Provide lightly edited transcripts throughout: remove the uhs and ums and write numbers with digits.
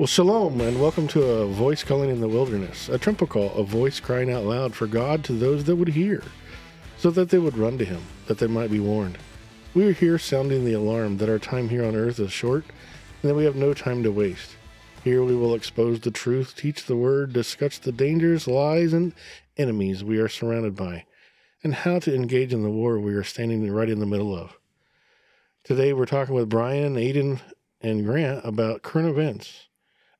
Well, shalom, and welcome to A Voice Calling in the Wilderness, a trumpet call, a voice crying out loud for God to those that would hear, so that they would run to him, that they might be warned. We are here sounding the alarm that our time here on earth is short, and that we have no time to waste. Here we will expose the truth, teach the word, discuss the dangers, lies, and enemies we are surrounded by, and how to engage in the war we are standing right in the middle of. Today we're talking with Brian, Aiden, and Grant about current events,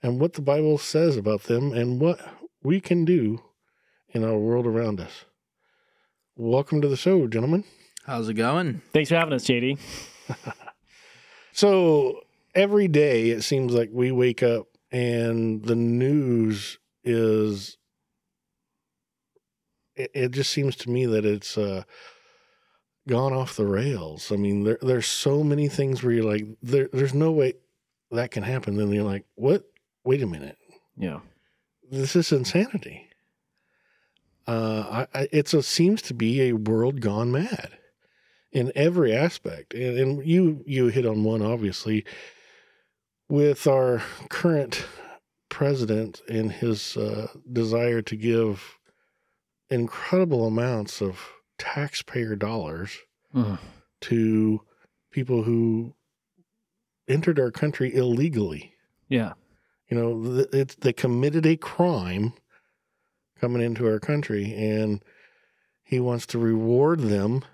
and what the Bible says about them, and what we can do in our world around us. Welcome to the show, gentlemen. How's it going? Thanks for having us, JD. So every day it seems like we wake up and the news is, it just seems to me that it's gone off the rails. I mean, there's so many things where you're like, there's no way that can happen. Then you're like, what? Wait a minute. Yeah. This is insanity. It seems to be a world gone mad in every aspect. And you hit on one, obviously, with our current president and his desire to give incredible amounts of taxpayer dollars to people who entered our country illegally. Yeah. You know, they committed a crime coming into our country, and he wants to reward them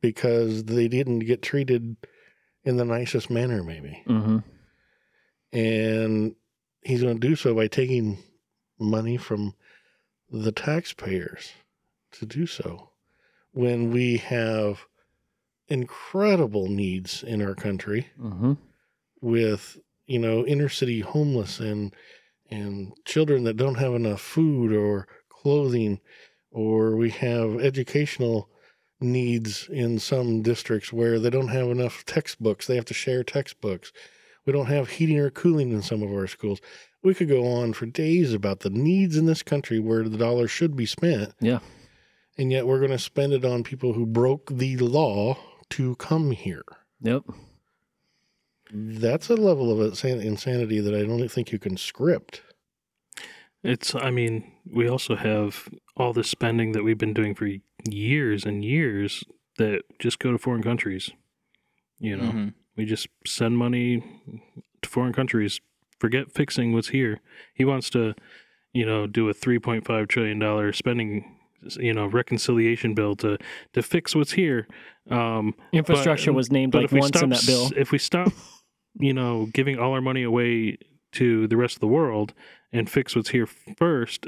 because they didn't get treated in the nicest manner, maybe. Mm-hmm. And he's going to do so by taking money from the taxpayers to do so, when we have incredible needs in our country with, you know, inner city homeless and children that don't have enough food or clothing, or we have educational needs in some districts where they don't have enough textbooks. They have to share textbooks. We don't have heating or cooling in some of our schools. We could go on for days about the needs in this country where the dollar should be spent. Yeah. And yet we're going to spend it on people who broke the law to come here. Yep. That's a level of insanity that I don't think you can script. We also have all this spending that we've been doing for years and years that just go to foreign countries. You know, we just send money to foreign countries, forget fixing what's here. He wants to, you know, do a $3.5 trillion spending, you know, reconciliation bill to fix what's here. Infrastructure was named like once in that bill. If we stop, you know, giving all our money away to the rest of the world and fix what's here first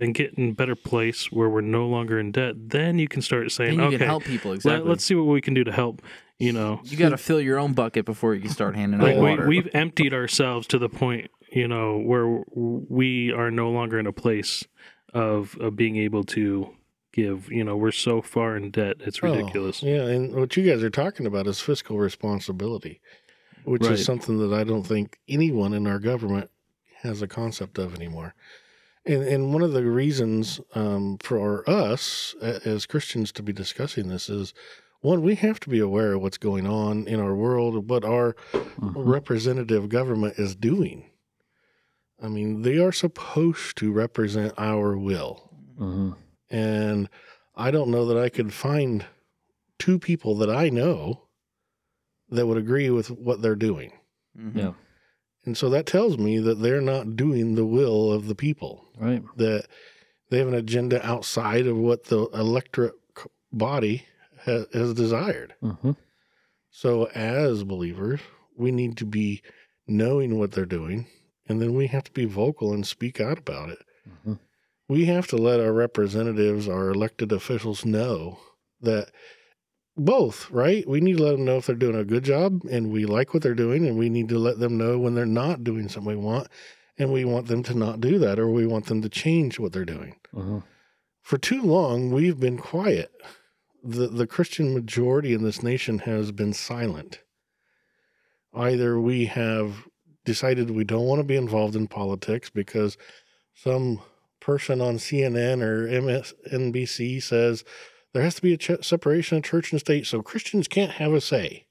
and get in a better place where we're no longer in debt, then you can start saying, okay, help people. Exactly. Let's see what we can do to help. You know, you got to fill your own bucket before you can start handing out water. We've emptied ourselves to the point, you know, where we are no longer in a place of being able to give. You know, we're so far in debt, it's ridiculous. Yeah, and what you guys are talking about is fiscal responsibility, which is something that I don't think anyone in our government has a concept of anymore. And one of the reasons for us as Christians to be discussing this is, one, we have to be aware of what's going on in our world, what our representative government is doing. I mean, they are supposed to represent our will. And I don't know that I could find two people that I know that would agree with what they're doing. Yeah. And so that tells me that they're not doing the will of the people. Right. That they have an agenda outside of what the electorate body has desired. So as believers, we need to be knowing what they're doing, and then we have to be vocal and speak out about it. We have to let our representatives, our elected officials, know that both, right? We need to let them know if they're doing a good job and we like what they're doing, and we need to let them know when they're not doing something we want, and we want them to not do that, or we want them to change what they're doing. For too long, we've been quiet. The Christian majority in this nation has been silent. Either we have decided we don't want to be involved in politics because some person on CNN or MSNBC says there has to be a separation of church and state, so Christians can't have a say.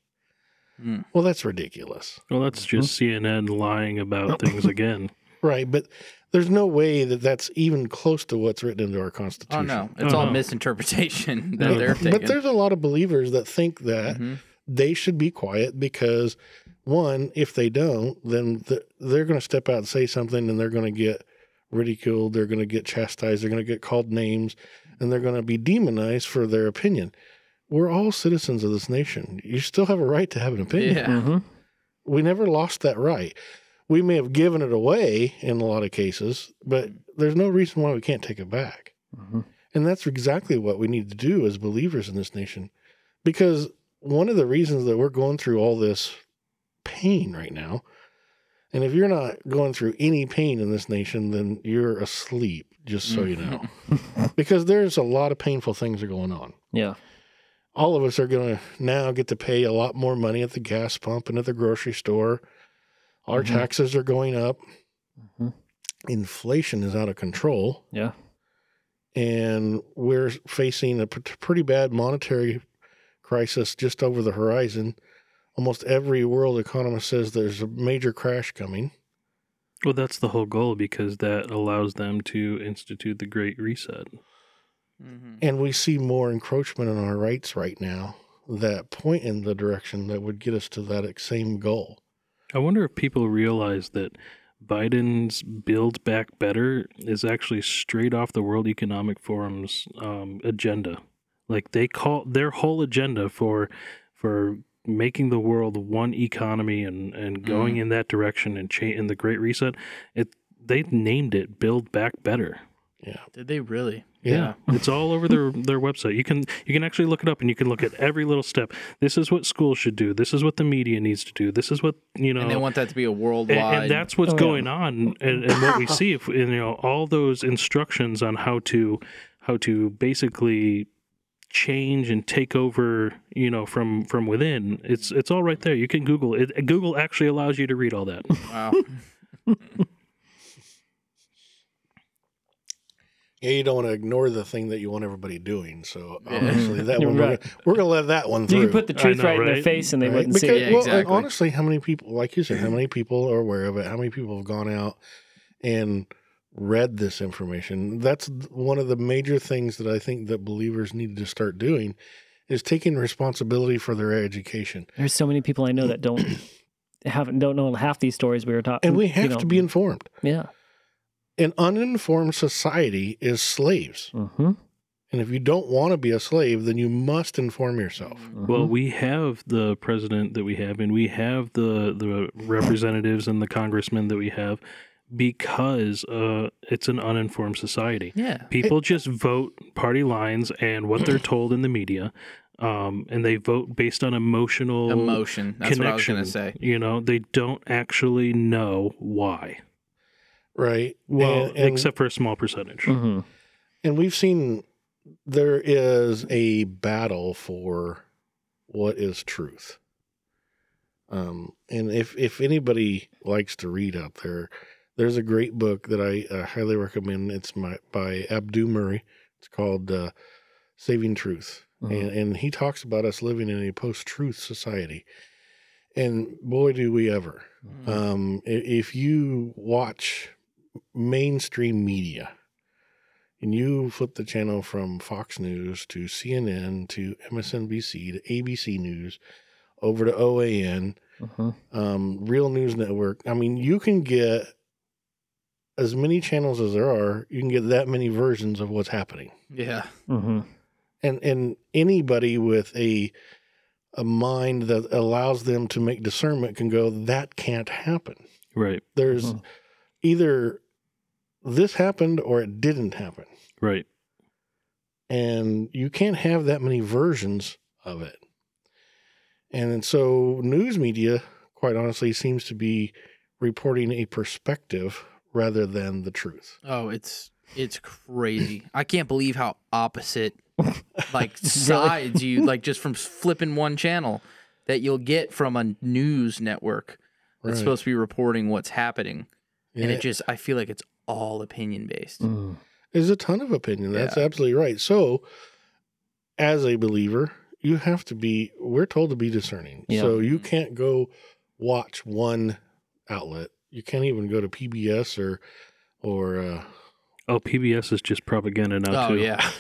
Well, that's ridiculous. Well, that's just CNN lying about things again. Right, but there's no way that that's even close to what's written into our Constitution. Oh, no. It's all misinterpretation that they're taking. But there's a lot of believers that think that they should be quiet because, one, if they don't, then they're going to step out and say something and they're going to get ridiculed, they're going to get chastised, they're going to get called names, and they're going to be demonized for their opinion. We're all citizens of this nation. You still have a right to have an opinion. Yeah. Mm-hmm. We never lost that right. We may have given it away in a lot of cases, but there's no reason why we can't take it back. Mm-hmm. And that's exactly what we need to do as believers in this nation. Because one of the reasons that we're going through all this pain right now, and if you're not going through any pain in this nation, then you're asleep, just so you know. Because there's a lot of painful things that are going on. Yeah. All of us are going to now get to pay a lot more money at the gas pump and at the grocery store. Our taxes are going up. Mm-hmm. Inflation is out of control. Yeah. And we're facing a pretty bad monetary crisis just over the horizon. Almost every world economist says there's a major crash coming. Well, that's the whole goal because that allows them to institute the Great Reset. Mm-hmm. And we see more encroachment on our rights right now that point in the direction that would get us to that same goal. I wonder if people realize that Biden's Build Back Better is actually straight off the World Economic Forum's agenda. Like they call their whole agenda for making the world one economy and going in that direction and in the Great Reset, they named it Build Back Better. Yeah. Did they really? Yeah. It's all over their website. You can actually look it up and you can look at every little step. This is what schools should do. This is what the media needs to do. This is what, you know. And they want that to be a worldwide. And that's what's going on and what we see if all those instructions on how to basically change and take over, from within. It's all right there. You can Google it. Google actually allows you to read all that. Wow. Yeah, you don't want to ignore the thing that you want everybody doing. So obviously that one, we're going to let that one through. You can put the truth right in their face and they wouldn't see it. Well, exactly. Honestly, how many people, like you said, how many people are aware of it? How many people have gone out and read this information? That's one of the major things that I think that believers need to start doing is taking responsibility for their education. There's so many people I know that don't know half these stories we were taught. And we have to be informed. Yeah. An uninformed society is slaves. Mm-hmm. And if you don't want to be a slave, then you must inform yourself. Mm-hmm. Well, we have the president that we have, and we have the representatives and the congressmen that we have because it's an uninformed society. Yeah. People just vote party lines and what they're told in the media. And they vote based on emotion. That's connection. What I was going to say. They don't actually know why. Right. Well, except for a small percentage. Mm-hmm. And we've seen there is a battle for what is truth. And if anybody likes to read out there, there's a great book that I highly recommend. It's by Abdu Murray. It's called Saving Truth. Mm-hmm. And he talks about us living in a post-truth society. And boy, do we ever. Mm-hmm. If you watch mainstream media and you flip the channel from Fox News to CNN to MSNBC to ABC News over to OAN, Real News Network. I mean, you can get as many channels as there are, you can get that many versions of what's happening. Yeah. Mm-hmm. And anybody with a mind that allows them to make discernment can go, that can't happen. Right. There's either this happened or it didn't happen. Right. And you can't have that many versions of it. And so news media, quite honestly, seems to be reporting a perspective rather than the truth. Oh, it's crazy. I can't believe how opposite sides you just from flipping one channel that you'll get from a news network that's supposed to be reporting what's happening. Yeah. And I feel like it's all opinion-based. Mm. There's a ton of opinion. That's absolutely right. So, as a believer, you have to be, we're told to be discerning. Yeah. So you can't go watch one outlet. You can't even go to PBS or Oh, PBS is just propaganda now, too. Oh, yeah.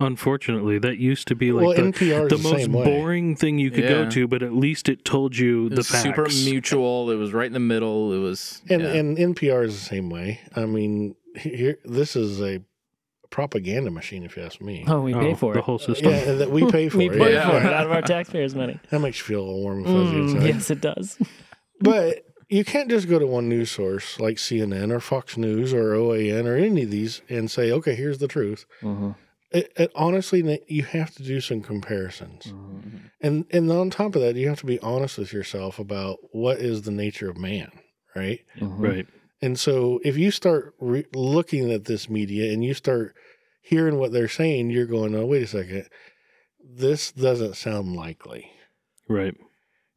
Unfortunately, that used to be like the most boring thing you could go to, but at least it told you the facts. Super mutual. It was right in the middle. It was, and NPR is the same way. I mean, here, this is a propaganda machine, if you ask me. Oh, we pay for it. The whole system. Yeah, that we pay for it. We pay for it out of our taxpayers' money. That makes you feel all warm and fuzzy inside. Yes, it does. But you can't just go to one news source like CNN or Fox News or OAN or any of these and say, okay, here's the truth. Mm-hmm. It honestly, you have to do some comparisons. Mm-hmm. And on top of that, you have to be honest with yourself about what is the nature of man, right? Mm-hmm. Right. And so if you start looking at this media and you start hearing what they're saying, you're going, oh, wait a second, this doesn't sound likely. Right.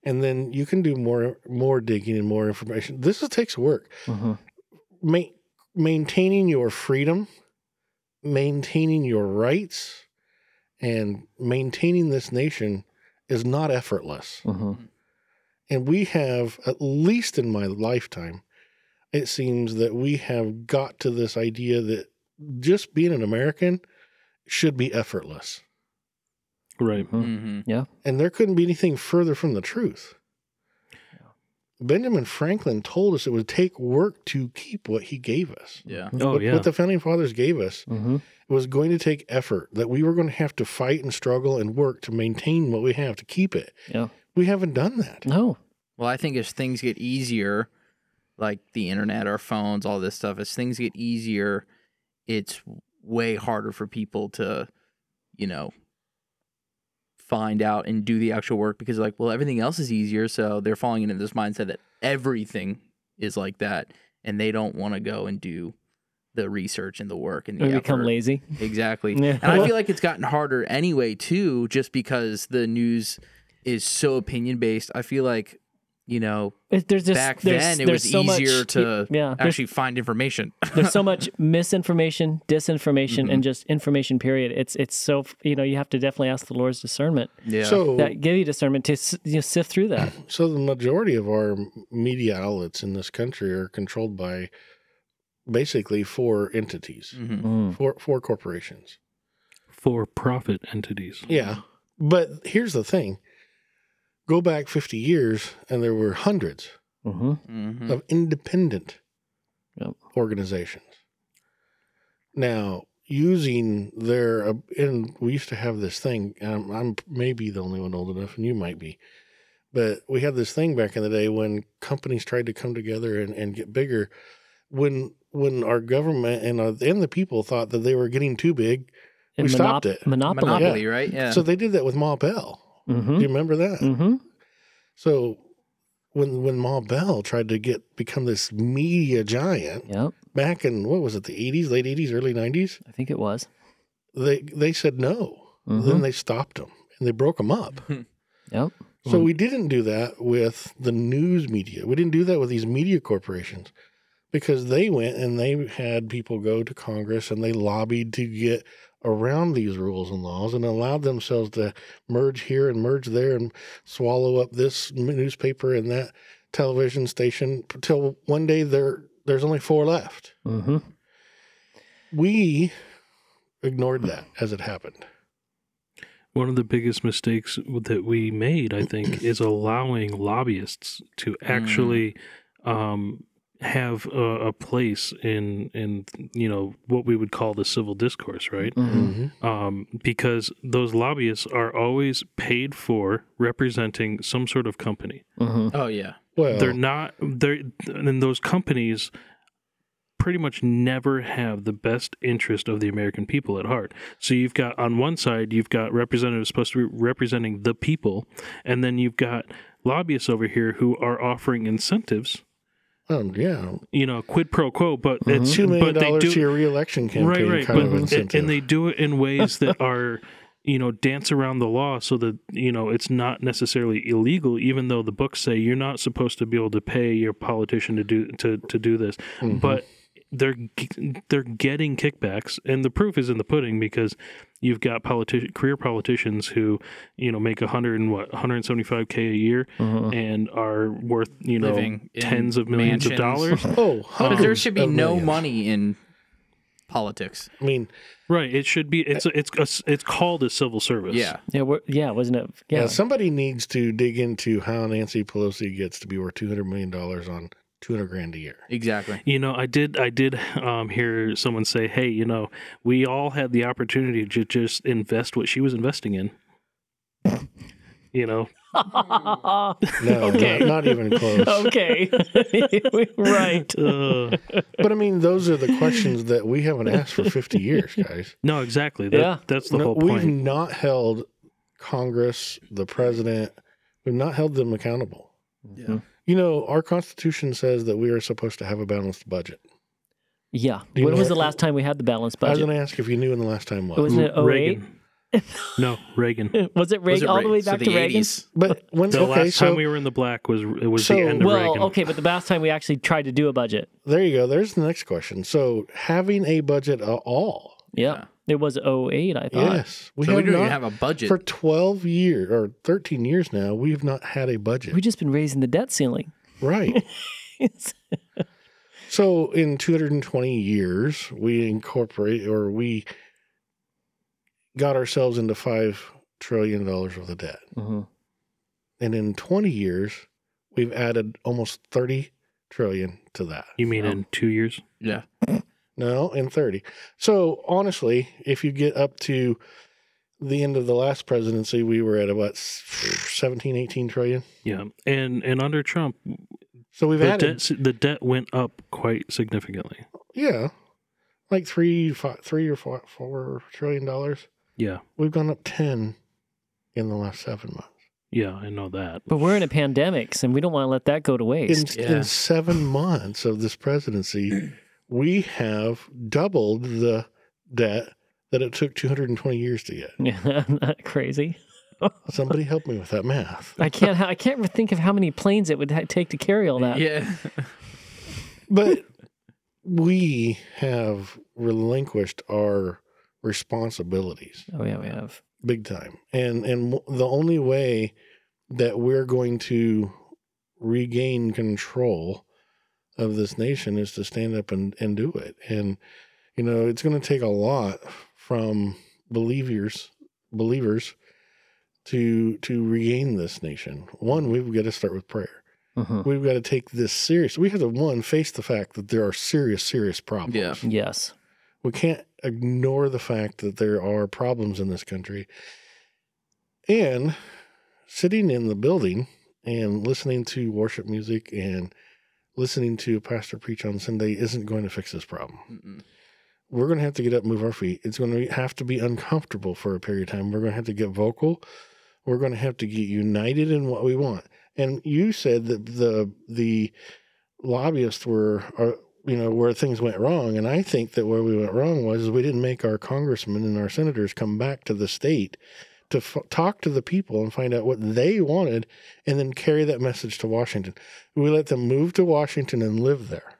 And then you can do more digging and more information. This takes work. Mm-hmm. Maintaining your freedom, maintaining your rights, and maintaining this nation is not effortless. Uh-huh. And we have, at least in my lifetime, it seems that we have got to this idea that just being an American should be effortless. Right. Huh? Mm-hmm. Yeah. And there couldn't be anything further from the truth. Benjamin Franklin told us it would take work to keep what he gave us. Yeah. Oh, yeah. What the Founding Fathers gave us, mm-hmm, it was going to take effort, that we were going to have to fight and struggle and work to maintain what we have, to keep it. Yeah. We haven't done that. No. Well, I think as things get easier, like the internet, our phones, all this stuff, as things get easier, it's way harder for people to, find out and do the actual work, because like, well, everything else is easier. So they're falling into this mindset that everything is like that, and they don't want to go and do the research and the work. And they become lazy. Exactly. Yeah. And I feel like it's gotten harder anyway, too, just because the news is so opinion-based. I feel like, back then it was easier to actually find information. There's so much misinformation, disinformation, mm-hmm, and just information, period. It's so, you have to definitely ask the Lord's discernment. Yeah. So that give you discernment to sift through that. So the majority of our media outlets in this country are controlled by basically four entities, mm-hmm, four corporations. For-profit entities. Yeah. But here's the thing. Go back 50 years, and there were hundreds, uh-huh, mm-hmm, of independent, yep, organizations. Now, using their, and we used to have this thing, I'm maybe the only one old enough, and you might be, but we had this thing back in the day when companies tried to come together and get bigger, when our government and the people thought that they were getting too big, and we stopped it. Monopoly, yeah, right? Yeah. So they did that with Ma Bell. Mm-hmm. Do you remember that? Mm-hmm. So when Ma Bell tried to become this media giant, yep, back in, what was it, the 80s, late 80s, early 90s? I think it was. They said no. Mm-hmm. Then they stopped them, and they broke them up. Yep. So we didn't do that with the news media. We didn't do that with these media corporations, because they went and they had people go to Congress, and they lobbied to get around these rules and laws, and allowed themselves to merge here and merge there and swallow up this newspaper and that television station until one day there's only four left. Mm-hmm. We ignored that as it happened. One of the biggest mistakes that we made, I think, is allowing lobbyists to actually have a place in what we would call the civil discourse, right? Mm-hmm. Because those lobbyists are always paid for representing some sort of company. Mm-hmm. Oh yeah, well and those companies pretty much never have the best interest of the American people at heart. So you've got, on one side, you've got representatives supposed to be representing the people, and then you've got lobbyists over here who are offering incentives. Yeah, quid pro quo, but it's $2 million to your re-election campaign, right? But they do it in ways that are, dance around the law, so that it's not necessarily illegal, even though the books say you're not supposed to be able to pay your politician to do this. Mm-hmm. But they're getting kickbacks, and the proof is in the pudding, because you've got career politicians who, you know, make $175K a year and are worth, you know, tens of millions of dollars. But there should be no money in politics. I mean, right? It should be. It's called a civil service. Wasn't it? Yeah. Somebody needs to dig into how Nancy Pelosi gets to be worth $200 million on $200,000 a year. Exactly. You know, I did hear someone say, "Hey, you know, we all had the opportunity to just invest what she was investing in." You know. No, okay. Not even close. Okay. Right. But I mean, those are the questions that we haven't asked for 50 years, guys. No, exactly. That's the whole point. We've not held Congress, the president, we've not held them accountable. Yeah. You know, our Constitution says that we are supposed to have a balanced budget. Yeah. When was the last time we had the balanced budget? I was going to ask if you knew when the last time was. Wasn't it 08? No, Reagan. Was it Reagan? All the way back to Reagan? But the last time we were in the black was the end of Reagan. Well, okay, but the last time we actually tried to do a budget. There you go. There's the next question. So having a budget at all. Yeah. It was 08, I thought. Yes. We don't even have a budget. For 12 years or 13 years now, we have not had a budget. We've just been raising the debt ceiling. Right. So in 220 years, we got ourselves into $5 trillion worth of debt. Mm-hmm. And in 20 years, we've added almost $30 trillion to that. You mean in 2 years? Yeah. No, in 30. So honestly, if you get up to the end of the last presidency, we were at about 17, 18 trillion. Yeah. And under Trump, so we've the debt went up quite significantly. Yeah. Like $3 or $4 trillion. Yeah. We've gone up 10 in the last 7 months. Yeah, I know that. But we're in a pandemic, and we don't want to let that go to waste. In 7 months of this presidency, we have doubled the debt that it took 220 years to get. Yeah, isn't that crazy? Somebody help me with that math. I can't think of how many planes it would take to carry all that. Yeah. But we have relinquished our responsibilities. Oh, yeah, we have. Big time. And the only way that we're going to regain control of this nation is to stand up and do it. And, you know, it's going to take a lot from believers to regain this nation. One, we've got to start with prayer. Uh-huh. We've got to take this serious. We have to, one, face the fact that there are serious, serious problems. Yeah. Yes. We can't ignore the fact that there are problems in this country. And sitting in the building and listening to worship music and listening to a pastor preach on Sunday isn't going to fix this problem. Mm-mm. We're going to have to get up and move our feet. It's going to have to be uncomfortable for a period of time. We're going to have to get vocal. We're going to have to get united in what we want. And you said that the lobbyists were where things went wrong. And I think that where we went wrong was we didn't make our congressmen and our senators come back to the state to talk to the people and find out what they wanted and then carry that message to Washington. We let them move to Washington and live there.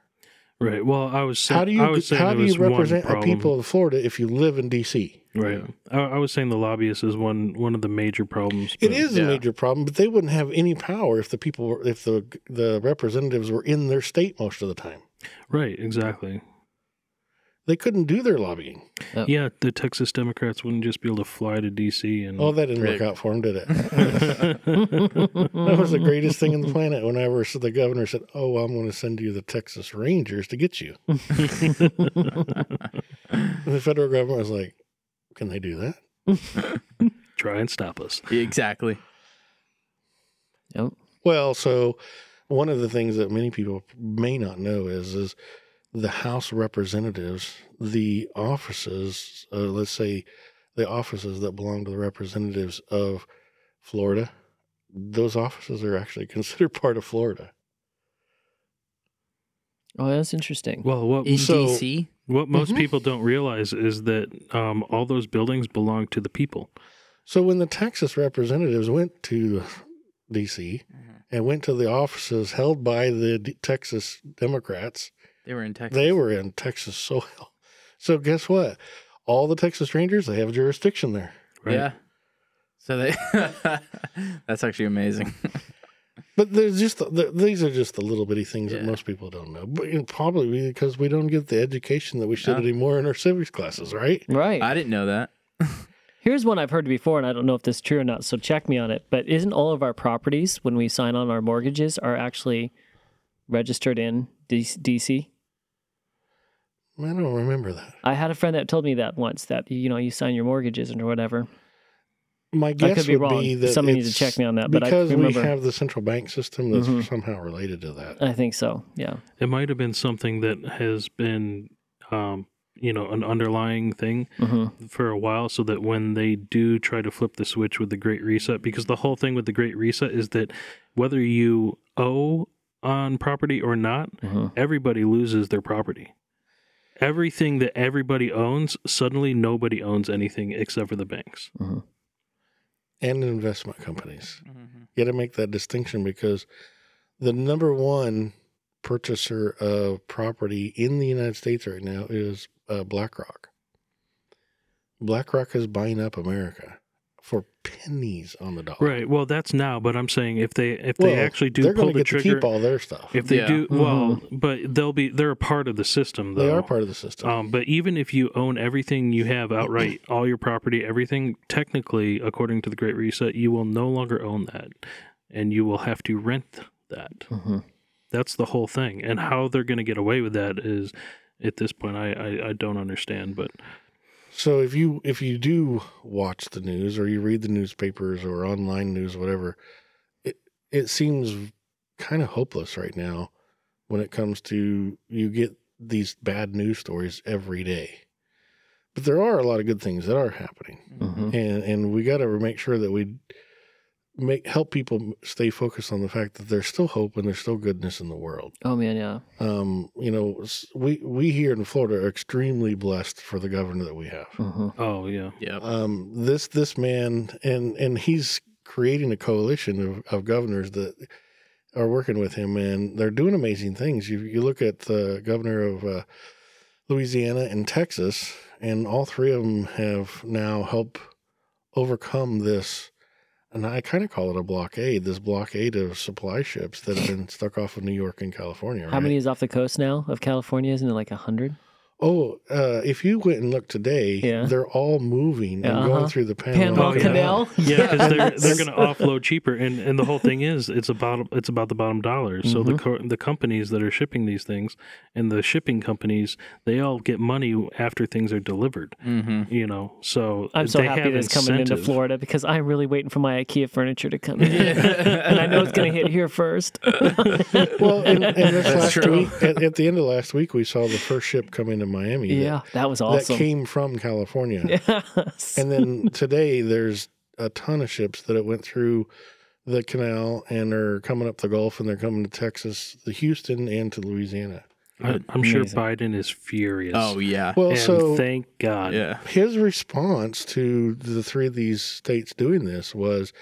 Right. Well, how do you represent the people of Florida if you live in D.C.? Right. I was saying the lobbyists is one of the major problems. It is a major problem, but they wouldn't have any power if the people if the representatives were in their state most of the time. Right, exactly. They couldn't do their lobbying. Oh. Yeah, the Texas Democrats wouldn't just be able to fly to D.C. and... Oh, that didn't work out for them, did it? That was the greatest thing on the planet whenever the governor said, oh, well, I'm going to send you the Texas Rangers to get you. And the federal government was like, can they do that? Try and stop us. Exactly. Yep. Well, so one of the things that many people may not know is the House representatives, the offices, let's say the offices that belong to the representatives of Florida, those offices are actually considered part of Florida. Oh, that's interesting. Well, D.C.? What most people don't realize is that all those buildings belong to the people. So when the Texas representatives went to D.C. and went to the offices held by the Texas Democrats, They were in Texas. They were in Texas soil. So guess what? All the Texas Rangers, they have a jurisdiction there. Right? Yeah. So they that's actually amazing. But there's just these are just the little bitty things that most people don't know. But, you know, probably because we don't get the education that we should anymore in our civics classes, right? Right. I didn't know that. Here's one I've heard before, and I don't know if this is true or not, so check me on it. But isn't all of our properties, when we sign on our mortgages, are actually registered in D.C.? I don't remember that. I had a friend that told me that once, that, you know, you sign your mortgages or whatever. My guess could be wrong. That somebody needs to check me on that. But because we have the central bank system that's somehow related to that. I think so, yeah. It might have been something that has been, an underlying thing for a while, so that when they do try to flip the switch with the Great Reset, because the whole thing with the Great Reset is that whether you owe on property or not, everybody loses their property. Everything that everybody owns, suddenly nobody owns anything except for the banks. And investment companies. You got to make that distinction, because the number one purchaser of property in the United States right now is BlackRock. BlackRock is buying up America for pennies on the dollar. Right. Well, that's now, but I'm saying if they actually do pull the trigger, they're going to keep all their stuff. If they do, well, but they're a part of the system, though. They are part of the system. But even if you own everything you have outright, all your property, everything, technically, according to the Great Reset, you will no longer own that, and you will have to rent that. That's the whole thing. And how they're going to get away with that is, at this point, I don't understand. But so if you do watch the news, or you read the newspapers or online news, whatever, it seems kind of hopeless right now when it comes to, you get these bad news stories every day. But there are a lot of good things that are happening. And we got to make sure that we help people stay focused on the fact that there's still hope and there's still goodness in the world. Oh man, yeah. We here in Florida are extremely blessed for the governor that we have. Oh yeah, yeah. This man, and he's creating a coalition of governors that are working with him, and they're doing amazing things. You look at the governor of Louisiana and Texas, and all three of them have now helped overcome this. And I kind of call it a blockade, this blockade of supply ships that have been stuck off of New York and California. Right? How many is off the coast now of California? Isn't it like 100? Oh, if you went and looked today, they're all moving and going through the Panama Canal. Yeah, because they're going to offload cheaper. And the whole thing is, it's about the bottom dollar. So the companies that are shipping these things, and the shipping companies, they all get money after things are delivered. So I'm so happy that's coming into Florida, because I'm really waiting for my IKEA furniture to come in, and I know it's going to hit here first. Well, and that's last week, at the end of last week, we saw the first ship come into Miami. Yeah, that was awesome. That came from California. Yes. And then today there's a ton of ships that it went through the canal and are coming up the Gulf, and they're coming to Texas, the Houston, and to Louisiana. I'm sure Biden is furious. Oh, yeah. Well, and so thank God. Yeah. His response to the three of these states doing this was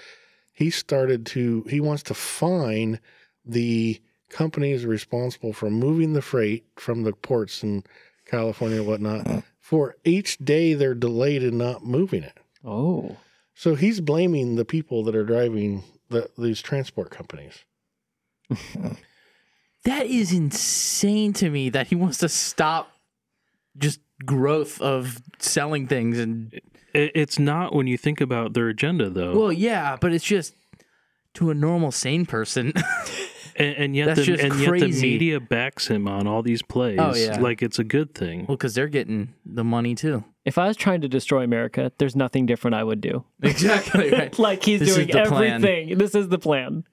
he wants to fine the companies responsible for moving the freight from the ports and California and whatnot for each day they're delayed in not moving it. Oh. So he's blaming the people that are driving these transport companies. That is insane to me, that he wants to stop just growth of selling things. And it's not, when you think about their agenda, though. Well, yeah, but it's just, to a normal, sane person... And yet the media backs him on all these plays like it's a good thing. Well, because they're getting the money, too. If I was trying to destroy America, there's nothing different I would do. Exactly right. Like he's doing everything. Plan. This is the plan.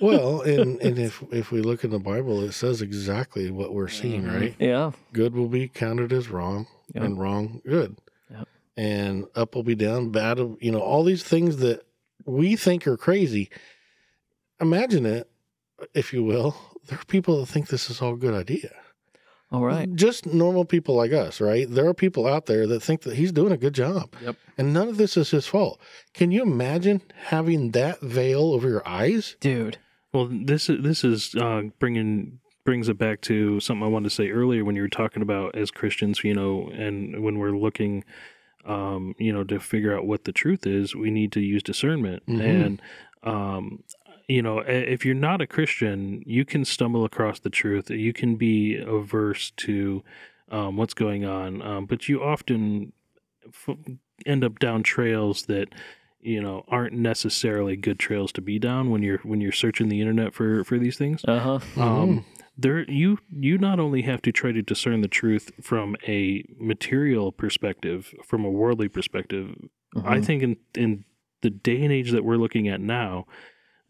Well, and if we look in the Bible, it says exactly what we're seeing, right? Yeah. Good will be counted as wrong and wrong good. Yep. And up will be down, bad, all these things that we think are crazy. Imagine it, if you will. There are people that think this is all a good idea. All right. Just normal people like us, right? There are people out there that think that he's doing a good job. Yep. And none of this is his fault. Can you imagine having that veil over your eyes? Dude. Well, this is bringing brings it back to something I wanted to say earlier when you were talking about as Christians, you know, and when we're looking, you know, to figure out what the truth is, we need to use discernment. Mm-hmm. And, you know, if you're not a Christian, you can stumble across the truth. You can be averse to what's going on, but you often end up down trails that, you know, aren't necessarily good trails to be down when you're searching the internet for these things. Uh-huh. Mm-hmm. There, you not only have to try to discern the truth from a material perspective, from a worldly perspective. Mm-hmm. I think in the day and age that we're looking at now,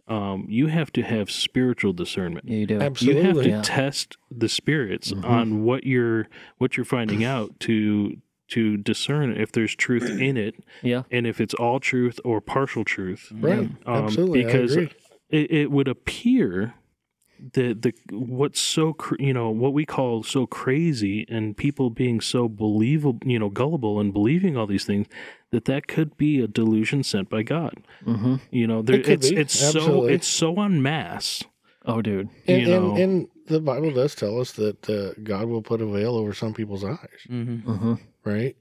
you have to have spiritual discernment. You do. Absolutely. You have to test the spirits mm-hmm. on what you're finding out to discern if there's truth in it, and if it's all truth or partial truth. Right. Absolutely. Because I agree. It would appear what we call crazy and people being so believable, you know, gullible and believing all these things, that could be a delusion sent by God. Mm-hmm. You know, it's so en masse. Oh, dude. And the Bible does tell us that God will put a veil over some people's eyes. Mm-hmm. Uh-huh. Right?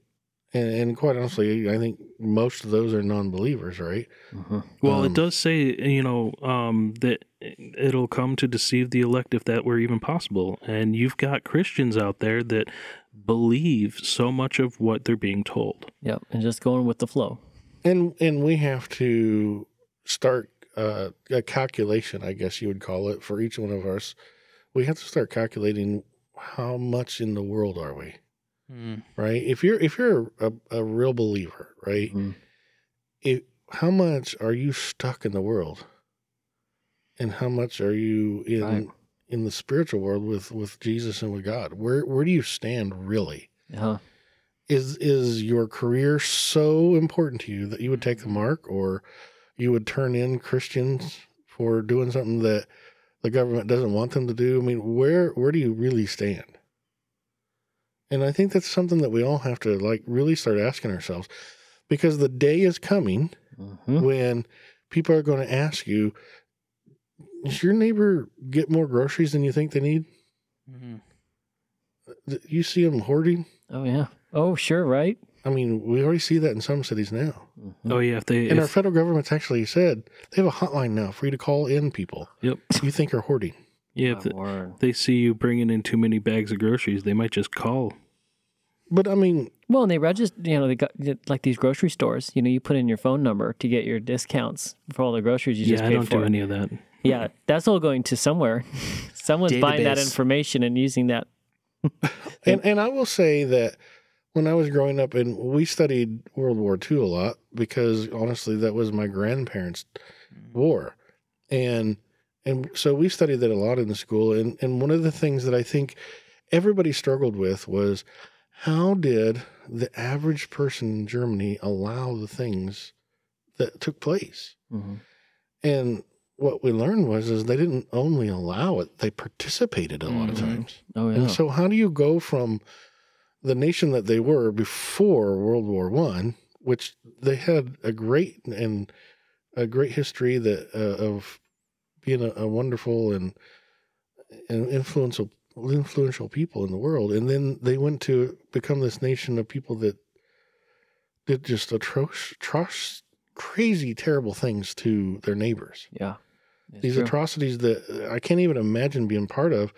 And quite honestly, I think most of those are non-believers, right? Uh-huh. Well, it does say, you know, that it'll come to deceive the elect if that were even possible. And you've got Christians out there that believe so much of what they're being told. Yep, and just going with the flow. And we have to start a calculation, I guess you would call it, for each one of us. We have to start calculating how much in the world are we? Mm. Right? If you're a real believer, right? Mm. How much are you stuck in the world, and how much are you in the spiritual world with Jesus and with God? Where do you stand really? Uh-huh. Is your career so important to you that you would take the mark, or you would turn in Christians for doing something that the government doesn't want them to do? I mean, where do you really stand? And I think that's something that we all have to like really start asking ourselves, because the day is coming mm-hmm. when people are going to ask you, does your neighbor get more groceries than you think they need? Mm-hmm. You see them hoarding? Oh, yeah. Oh, sure, right? I mean, we already see that in some cities now. Mm-hmm. Oh, yeah. Our federal government's actually said they have a hotline now for you to call in people yep. you think are hoarding. Yeah, if they see you bringing in too many bags of groceries, they might just call. But I mean... Well, and they register, you know, they got like these grocery stores, you know, you put in your phone number to get your discounts for all the groceries you just paid for. Yeah, I don't do any of that. Yeah, that's all going to somewhere. Someone's database. Buying that information and using that. and I will say that when I was growing up, and we studied World War II a lot, because honestly, that was my grandparents' war. And so we studied that a lot in the school. And one of the things that I think everybody struggled with was, how did the average person in Germany allow the things that took place? Mm-hmm. And what we learned was they didn't only allow it, they participated a lot of times. Oh, yeah. And so how do you go from the nation that they were before World War I, which they had a great history that of being a wonderful and influential people in the world. And then they went to become this nation of people that did just atrocious, crazy, terrible things to their neighbors. Yeah. These true. Atrocities that I can't even imagine being part of,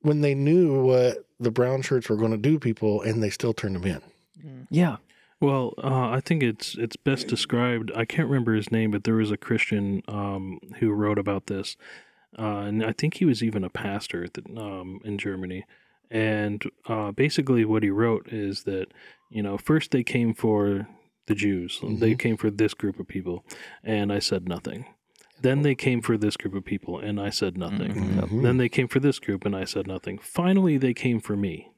when they knew what the brown shirts were going to do to people, and they still turned them in. Yeah. Well, I think it's best described. I can't remember his name, but there was a Christian who wrote about this, and I think he was even a pastor in Germany. And basically, what he wrote is that, you know, first they came for the Jews, mm-hmm. they came for this group of people, and I said nothing. Then they came for this group of people, and I said nothing. Mm-hmm. Then they came for this group, and I said nothing. Finally, they came for me,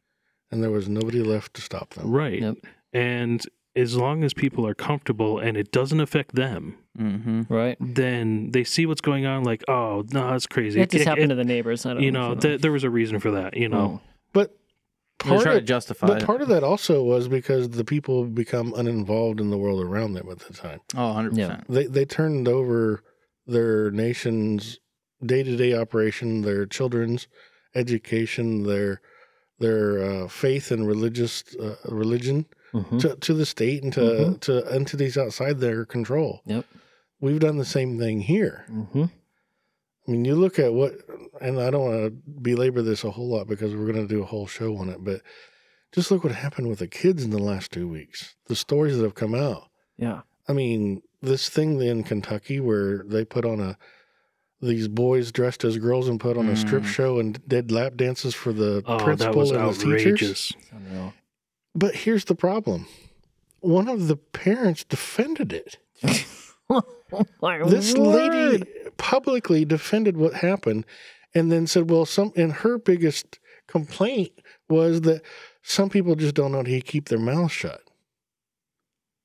and there was nobody left to stop them. Right. Yep. And as long as people are comfortable and it doesn't affect them, mm-hmm. right? Then they see what's going on, like, oh, no, that's crazy. It just happened to the neighbors. I don't know. There was a reason for that, you know. Oh. But part of that also was because the people become uninvolved in the world around them at the time. Oh, 100%. Yeah. They turned over their nation's day-to-day operation, their children's, education, their faith and religion mm-hmm. to the state and mm-hmm. to entities outside their control. Yep. We've done the same thing here. Mm-hmm. I mean, you look at what, and I don't want to belabor this a whole lot because we're going to do a whole show on it, but just look what happened with the kids in the last 2 weeks, the stories that have come out. Yeah. I mean, this thing in Kentucky where they put on these boys dressed as girls and put on a strip show and did lap dances for the principal and the teachers. Unreal. But here's the problem. One of the parents defended it. This lady publicly defended what happened and then said, well, and her biggest complaint was that some people just don't know how to keep their mouth shut.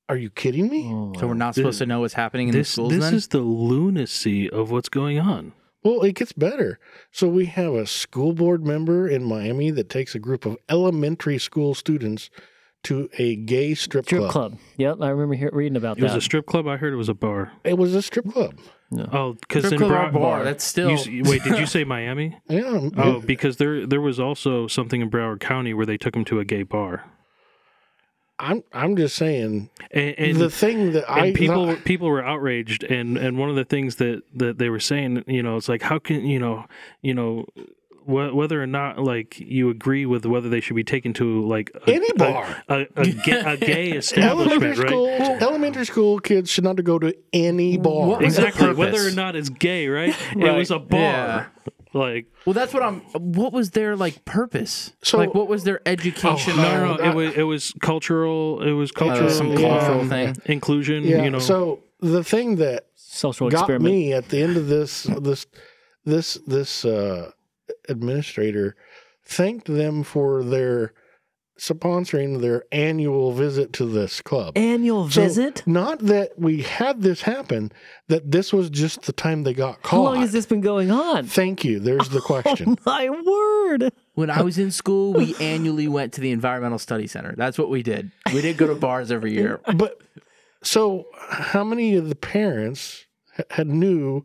Are you kidding me? So we're not supposed to know what's happening in the schools then? This is the lunacy of what's going on. Well, it gets better. So we have a school board member in Miami that takes a group of elementary school students to a gay strip club. Yep, I remember reading about that. It was a strip club? I heard it was a bar. It was a strip club. No. Oh, because in Broward, that's still. Wait, did you say Miami? Yeah. Oh, because there was also something in Broward County where they took him to a gay bar. I'm just saying and the thing that people were outraged and one of the things that they were saying, it's like, how can whether or not like you agree with whether they should be taken to like any bar, a gay establishment, elementary school kids should not go to any bar. Exactly, whether or not it's gay, right? Right. It was a bar. Yeah. That's what I'm. What was their purpose? So, what was their education? No. It was cultural. It was cultural, some cultural thing, inclusion. Yeah. So the thing that social got experiment. Me at the end of this administrator thanked them for their sponsoring their annual visit to this club. Annual visit? Not that we had this happen, that this was just the time they got caught. How long has this been going on? Thank you. There's the question. Oh, my word. When I was in school, we annually went to the Environmental Study Center. That's what we did. We didn't go to bars every year. But so how many of the parents had knew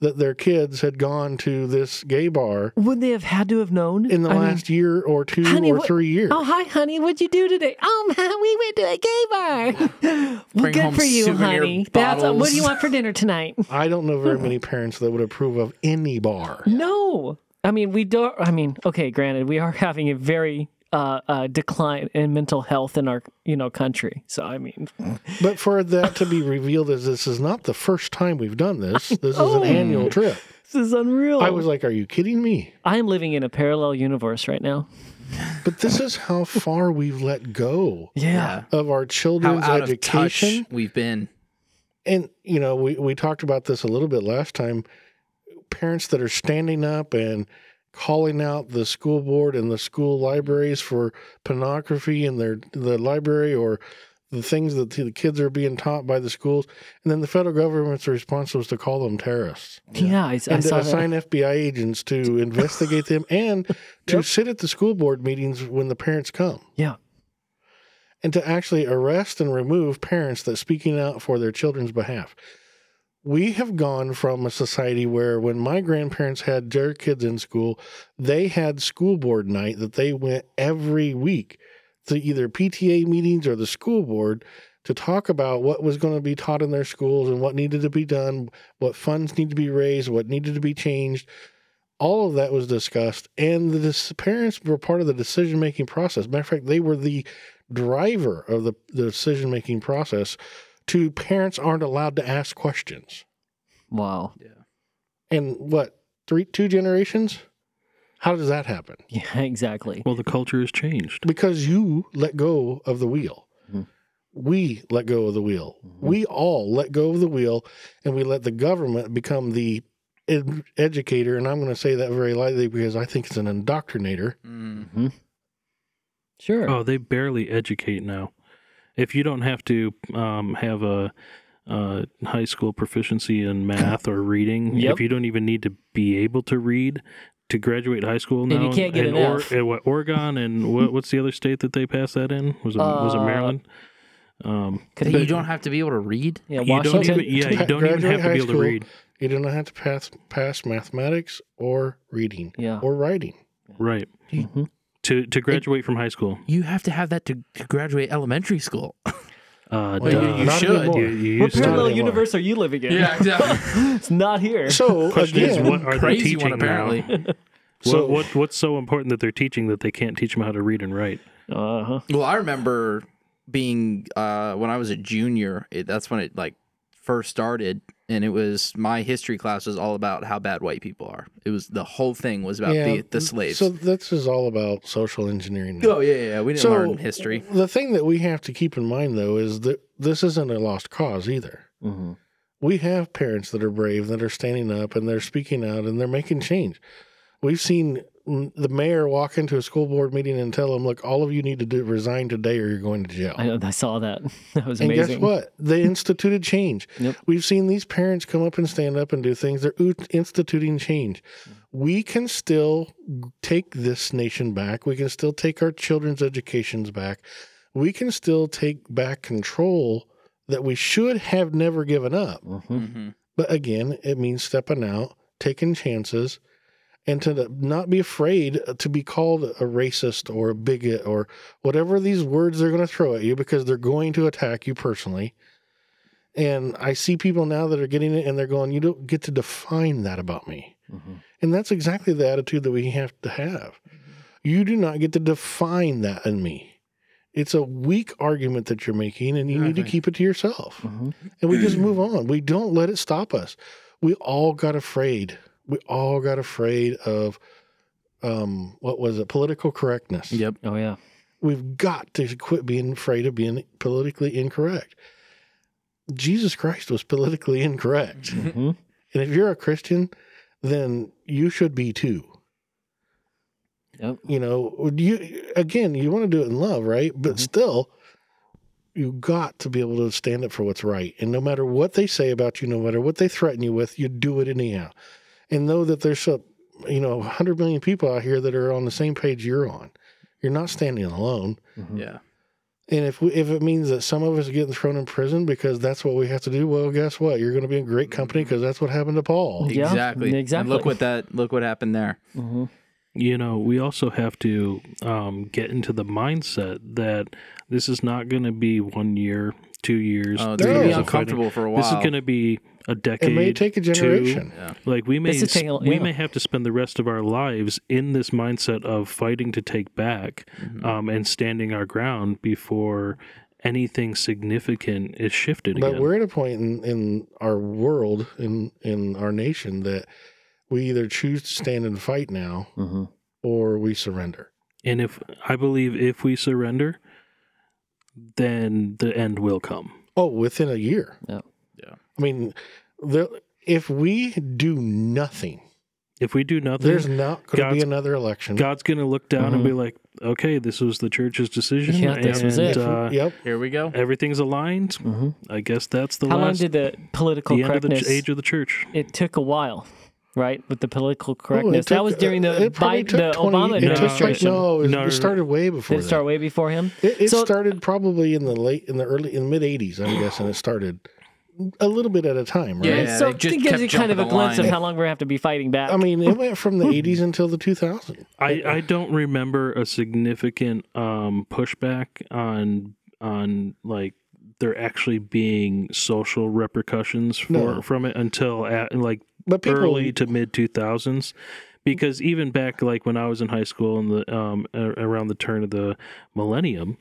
that their kids had gone to this gay bar? Wouldn't they have had to have known? In the last year or two or 3 years. Oh, hi, honey. What'd you do today? Oh, Mom, we went to a gay bar. Well, good for you, honey. What do you want for dinner tonight? I don't know very many parents that would approve of any bar. No. I mean, we don't. I mean, okay, granted, we are having a very decline in mental health in our country. So I mean, but for that to be revealed as this is not the first time we've done this. This is an annual trip. This is unreal. I was like, "Are you kidding me?" I am living in a parallel universe right now. But this is how far we've let go. Yeah. Of our children's education. How out of touch we've been. And we talked about this a little bit last time. Parents that are standing up and calling out the school board and the school libraries for pornography in the library or the things that the kids are being taught by the schools. And then the federal government's response was to call them terrorists. Yeah, I saw that. And to assign FBI agents to investigate them and to sit at the school board meetings when the parents come. Yeah. And to actually arrest and remove parents that speaking out for their children's behalf. We have gone from a society where when my grandparents had their kids in school, they had school board night that they went every week to either PTA meetings or the school board to talk about what was going to be taught in their schools and what needed to be done, what funds need to be raised, what needed to be changed. All of that was discussed, and the parents were part of the decision-making process. Matter of fact, they were the driver of the decision-making process. To parents aren't allowed to ask questions. Wow. Yeah. And what, two generations? How does that happen? Yeah, exactly. Well, the culture has changed. Because you let go of the wheel. Mm-hmm. We let go of the wheel. Mm-hmm. We all let go of the wheel, and we let the government become the educator, and I'm going to say that very lightly because I think it's an indoctrinator. Mm-hmm. Sure. Oh, they barely educate now. If you don't have to have a high school proficiency in math or reading, if you don't even need to be able to read to graduate high school now, and you can't get an F. Oregon and what's the other state that they passed that in? Was it Maryland? You don't have to be able to read. Yeah, Washington. You don't even have to be able to read. You don't have to pass mathematics or reading or writing. Right. Mm-hmm. To graduate from high school. You have to have that to graduate elementary school. You should. What parallel universe are you living in? Yeah, exactly. It's not here. So, question is, what are they teaching now? So, what's so important that they're teaching that they can't teach them how to read and write? Uh-huh. Well, I remember being, when I was a junior, that's when it first started, and it was my history class was all about how bad white people are. It was the whole thing was about the slaves. So this is all about social engineering now. Oh, yeah. We didn't learn history. The thing that we have to keep in mind, though, is that this isn't a lost cause either. Mm-hmm. We have parents that are brave, that are standing up, and they're speaking out, and they're making change. We've seen the mayor walk into a school board meeting and tell them, look, all of you need to resign today or you're going to jail. I saw that. That was amazing. And guess what? They instituted change. Yep. We've seen these parents come up and stand up and do things. They're instituting change. We can still take this nation back. We can still take our children's educations back. We can still take back control that we should have never given up. Mm-hmm. Mm-hmm. But again, it means stepping out, taking chances, and to not be afraid to be called a racist or a bigot or whatever these words they're going to throw at you, because they're going to attack you personally. And I see people now that are getting it and they're going, you don't get to define that about me. Mm-hmm. And that's exactly the attitude that we have to have. You do not get to define that in me. It's a weak argument that you're making, and you need to keep it to yourself. Mm-hmm. And we just move on. We don't let it stop us. We all got afraid. We all got afraid of, political correctness. Yep. Oh, yeah. We've got to quit being afraid of being politically incorrect. Jesus Christ was politically incorrect. Mm-hmm. And if you're a Christian, then you should be too. Yep. You know, you want to do it in love, right? But still, you got to be able to stand up for what's right. And no matter what they say about you, no matter what they threaten you with, you do it anyhow. And know that there's 100 million people out here that are on the same page you're on. You're not standing alone. Mm-hmm. Yeah. And if it means that some of us are getting thrown in prison because that's what we have to do, well, guess what? You're going to be in great company because that's what happened to Paul. Yeah. Exactly. And look what happened there. Mm-hmm. You know, we also have to get into the mindset that this is not going to be 1 year, 2 years. It's going to be uncomfortable for a while. This is going to be a decade. It may take a generation. Yeah. We may have to spend the rest of our lives in this mindset of fighting to take back and standing our ground before anything significant is shifted again. But we're at a point in our world, in our nation, that we either choose to stand and fight now or we surrender. And I believe if we surrender, then the end will come. Oh, within a year. Yeah. I mean, if we do nothing, there's not going to be another election. God's going to look down and be like, okay, this was the church's decision. Yeah, this was it. Here we go. Everything's aligned. Mm-hmm. I guess that's the How long did the political correctness? End of the age of the church. It took a while, right? With the political correctness. That was during the Obama administration. It started way before. Did it start way before him? It started probably in the mid-80s, I'm guessing it started. A little bit at a time, right? Yeah, so it gives you kind of a glimpse of how long we're going to have to be fighting back. I mean, it went from the 80s until the 2000s. I don't remember a significant pushback on there actually being social repercussions from it until early to mid-2000s. Because even back when I was in high school and around the turn of the millennium,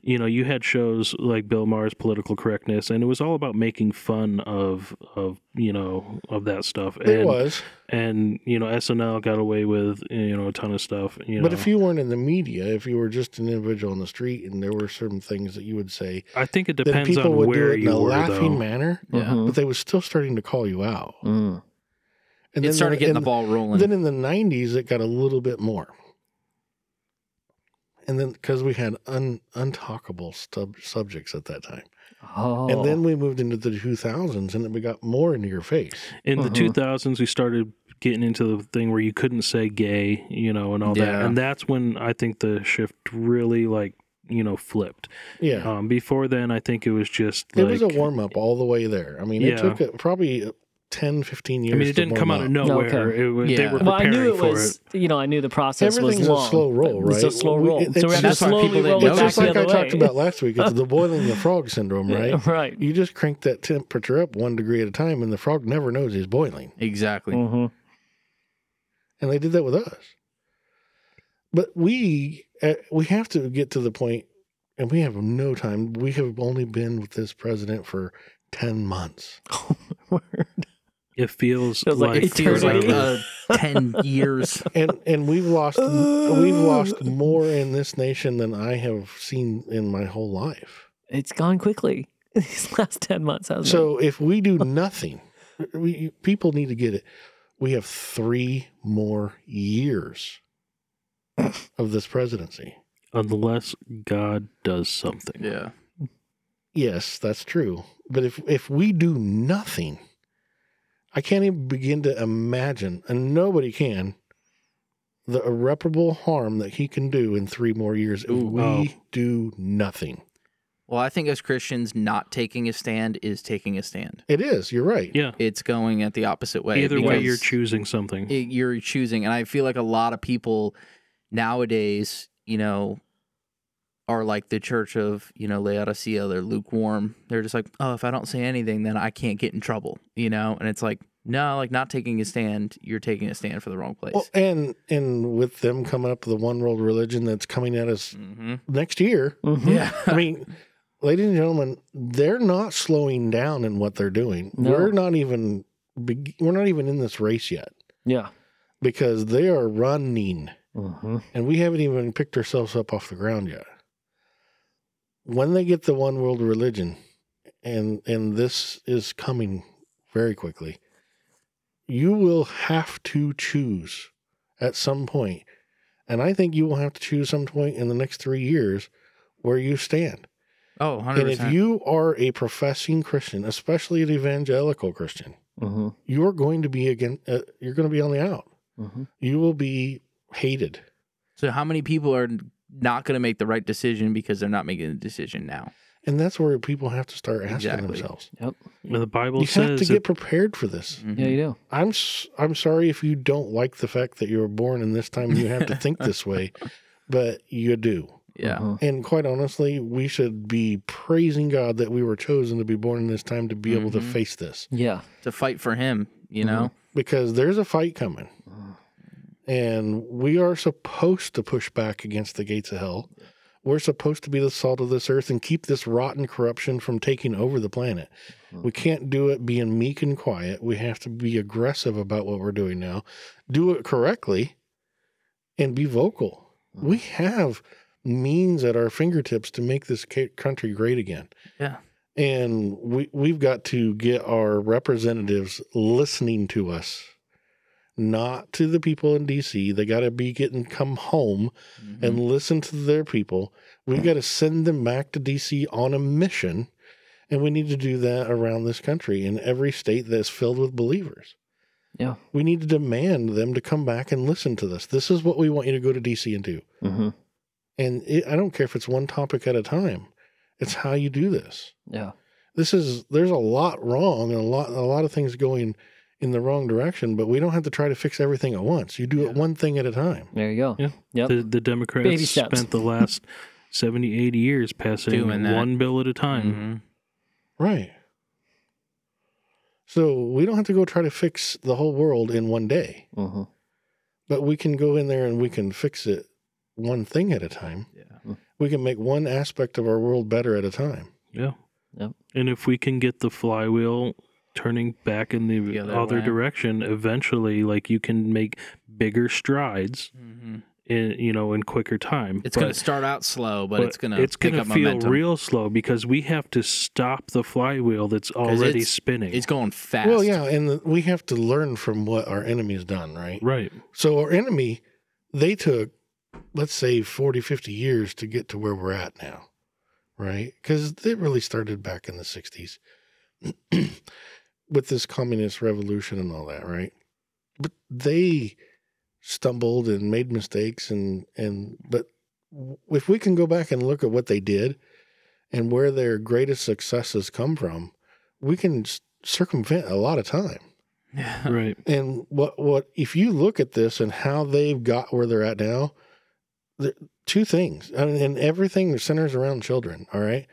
you had shows like Bill Maher's Political Correctness, and it was all about making fun of that stuff. And, it was, and SNL got away with a ton of stuff. But if you weren't in the media, if you were just an individual on the street, and there were certain things that you would say, I think it depends on where you were. People would do it in a laughing manner, but they were still starting to call you out. Mm. And it started getting the ball rolling. Then in the 90s, it got a little bit more. And then because we had untalkable subjects at that time. Oh. And then we moved into the 2000s, and then we got more into your face. In the 2000s, we started getting into the thing where you couldn't say gay, and all that. And that's when I think the shift really, flipped. Yeah. Before then, I think it was just it was a warm-up all the way there. I mean, it took probably 10, 15 years. I mean, it didn't come out of nowhere. Okay. They were preparing for it. You know, I knew the process was long. Everything's a slow roll, right? It's a slow roll. So we have to slowly roll it back the other way. It's just like I talked about last week. It's the boiling the frog syndrome, right? Yeah, right. You just crank that temperature up 1 degree at a time, and the frog never knows he's boiling. Exactly. Mm-hmm. And they did that with us. But we have to get to the point, and we have no time. We have only been with this president for 10 months. Oh, my word. It feels like it feels like 10 years, and we've lost more in this nation than I have seen in my whole life. It's gone quickly these last 10 months. So if we do nothing, people need to get it. We have 3 more years of this presidency, unless God does something. Yeah. Yes, that's true. But if we do nothing. I can't even begin to imagine, and nobody can, the irreparable harm that he can do in 3 more years if we do nothing. Well, I think as Christians, not taking a stand is taking a stand. It is. You're right. Yeah. It's going at the opposite way. Either way, you're choosing something. You're choosing. And I feel like a lot of people nowadays, you know, are like the church of, you know, Laodicea. They're lukewarm. They're just like, oh, if I don't say anything, then I can't get in trouble, you know? And it's like, no, like not taking a stand, you're taking a stand for the wrong place. Well, and with them coming up with the one world religion that's coming at us next year. Mm-hmm. Yeah. I mean, ladies and gentlemen, they're not slowing down in what they're doing. No. We're not even in this race yet. Yeah. Because they are running. Mm-hmm. And we haven't even picked ourselves up off the ground yet. When they get the one world religion, and this is coming very quickly, you will have to choose at some point. And I think you will have to choose some point in the next 3 years where you stand. Oh, 100%. And if you are a professing Christian, especially an evangelical Christian, you're going to be you're going to be on the out. Mm-hmm. You will be hated. So how many people are not going to make the right decision because they're not making the decision now. And that's where people have to start asking themselves. Yep. Well, the Bible says you have to get prepared for this. Mm-hmm. Yeah, you do. I'm sorry if you don't like the fact that you were born in this time and you have to think this way, but you do. Yeah. Mm-hmm. And quite honestly, we should be praising God that we were chosen to be born in this time to be able to face this. Yeah. To fight for him, you know? Because there's a fight coming. And we are supposed to push back against the gates of hell. We're supposed to be the salt of this earth and keep this rotten corruption from taking over the planet. We can't do it being meek and quiet. We have to be aggressive about what we're doing now. Do it correctly and be vocal. We have means at our fingertips to make this country great again. Yeah. And we've got to get our representatives listening to us. Not to the people in D.C. They got to be come home and listen to their people. We've got to send them back to D.C. on a mission, and we need to do that around this country in every state that's filled with believers. Yeah, we need to demand them to come back and listen to this. This is what we want you to go to D.C. and do. Mm-hmm. And I don't care if it's one topic at a time. It's how you do this. Yeah, there's a lot wrong and a lot of things going in the wrong direction, but we don't have to try to fix everything at once. You do it one thing at a time. There you go. Yeah. Yep. The Democrats spent the last 70, 80 years passing one bill at a time. Mm-hmm. Right. So we don't have to go try to fix the whole world in one day, but we can go in there and we can fix it one thing at a time. Yeah. We can make one aspect of our world better at a time. Yeah. Yep. And if we can get the flywheel turning back in the other direction, eventually, like, you can make bigger strides in quicker time. It's going to start out slow, but it's going to feel momentum. Real slow, because we have to stop the flywheel that's already spinning. It's going fast. Well, yeah, and we have to learn from what our enemy's done, right? Right. So our enemy, they took, let's say, 40, 50 years to get to where we're at now, right? Because it really started back in the 60s. With this communist revolution and all that, right? But they stumbled and made mistakes, but if we can go back and look at what they did and where their greatest successes come from, we can circumvent a lot of time. Right. And what if you look at this and how they've got where they're at now, two things. I mean, and everything centers around children, all right?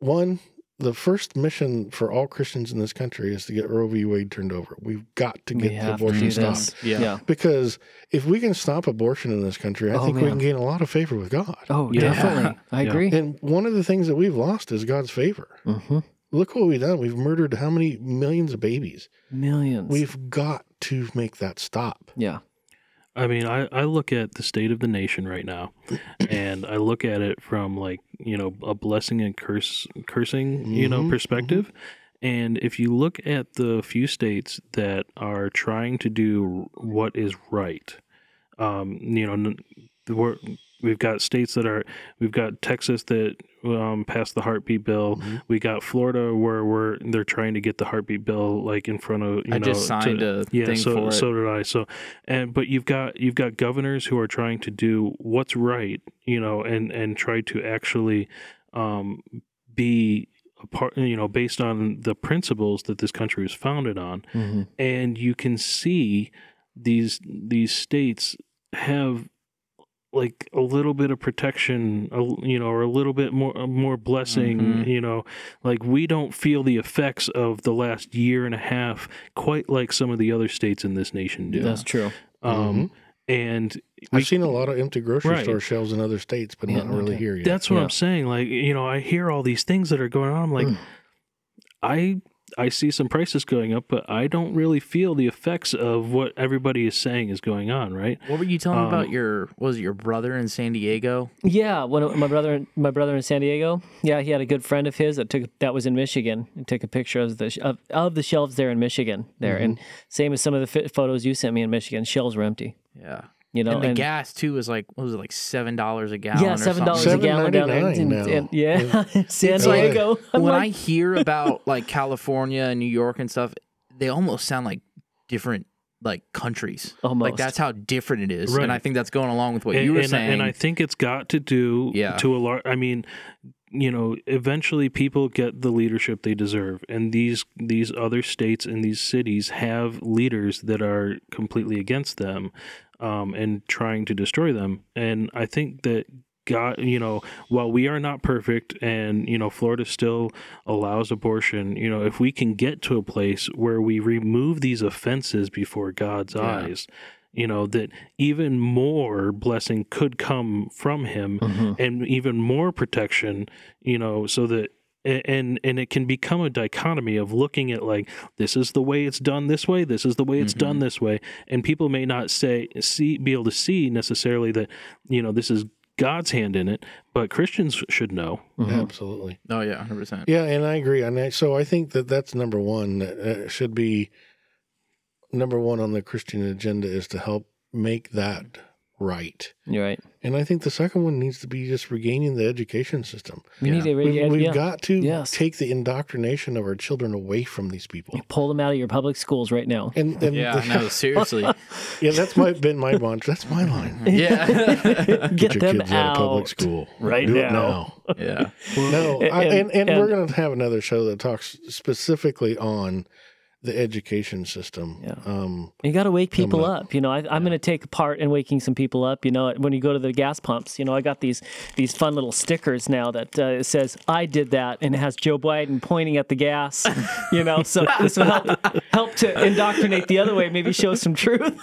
One, the first mission for all Christians in this country is to get Roe v. Wade turned over. We've got to get the abortion stopped. Yeah. Because if we can stop abortion in this country, I think we can gain a lot of favor with God. Oh, yeah. Definitely. I agree. And one of the things that we've lost is God's favor. Mm-hmm. Look what we've done. We've murdered how many millions of babies? Millions. We've got to make that stop. Yeah. I mean, I look at the state of the nation right now, and I look at it from, like, you know, a blessing and cursing, mm-hmm. you know, perspective. Mm-hmm. And if you look at the few states that are trying to do what is right, you know, we've got states that are, we've got Texas that passed the heartbeat bill. Mm-hmm. We got Florida where they're trying to get the heartbeat bill like in front of, you know, just signed a thing for it. So did I. So, but you've got governors who are trying to do what's right, you know, and try to actually be a part, you know, based on the principles that this country was founded on. Mm-hmm. And you can see these states have like a little bit of protection, you know, or a little bit more blessing, mm-hmm. you know, like we don't feel the effects of the last year and a half quite like some of the other states in this nation do. That's true. Mm-hmm. And I've seen a lot of empty grocery store shelves in other states, but not really here yet. That's what I'm saying. Like, you know, I hear all these things that are going on. I'm like, I see some prices going up, but I don't really feel the effects of what everybody is saying is going on, right? What were you telling me about your brother in San Diego? Yeah, my brother in San Diego. Yeah, he had a good friend of his that was in Michigan and took a picture of the shelves there in Michigan there, mm-hmm. and same as some of the photos you sent me in Michigan, shelves were empty. Yeah. You know, and gas too is like, what was it, like $7 a gallon? Yeah, $7 a gallon down there. Yeah, San Diego. Like, when I hear about like California and New York and stuff, they almost sound like different like countries. Almost. Like that's how different it is, right. And I think that's going along with what you were saying. And I think it's got to do to a large. I mean, you know, eventually people get the leadership they deserve. And these other states and these cities have leaders that are completely against them and trying to destroy them. And I think that God, you know, while we are not perfect and, you know, Florida still allows abortion, you know, if we can get to a place where we remove these offenses before God's eyes, you know, that even more blessing could come from him and even more protection, you know, so that, and it can become a dichotomy of looking at like, this is the way it's done this way, this is the way it's done this way. And people may not be able to see necessarily that, you know, this is God's hand in it, but Christians should know. Mm-hmm. Absolutely. Oh yeah, 100%. Yeah, and I agree. And so I think that that's number one, that should be number one on the Christian agenda is to help make that right. You're right. And I think the second one needs to be just regaining the education system. We've got to take the indoctrination of our children away from these people. You pull them out of your public schools right now. Seriously. Yeah, that's been my mantra. That's my line. Yeah. Get your kids out of public school. Right now. Yeah. No, and we're going to have another show that talks specifically on the education system. Yeah. You got to wake people up. You know, I'm going to take part in waking some people up. You know, when you go to the gas pumps, you know, I got these fun little stickers now that it says, I did that, and it has Joe Biden pointing at the gas, you know, so this will help to indoctrinate the other way, maybe show some truth.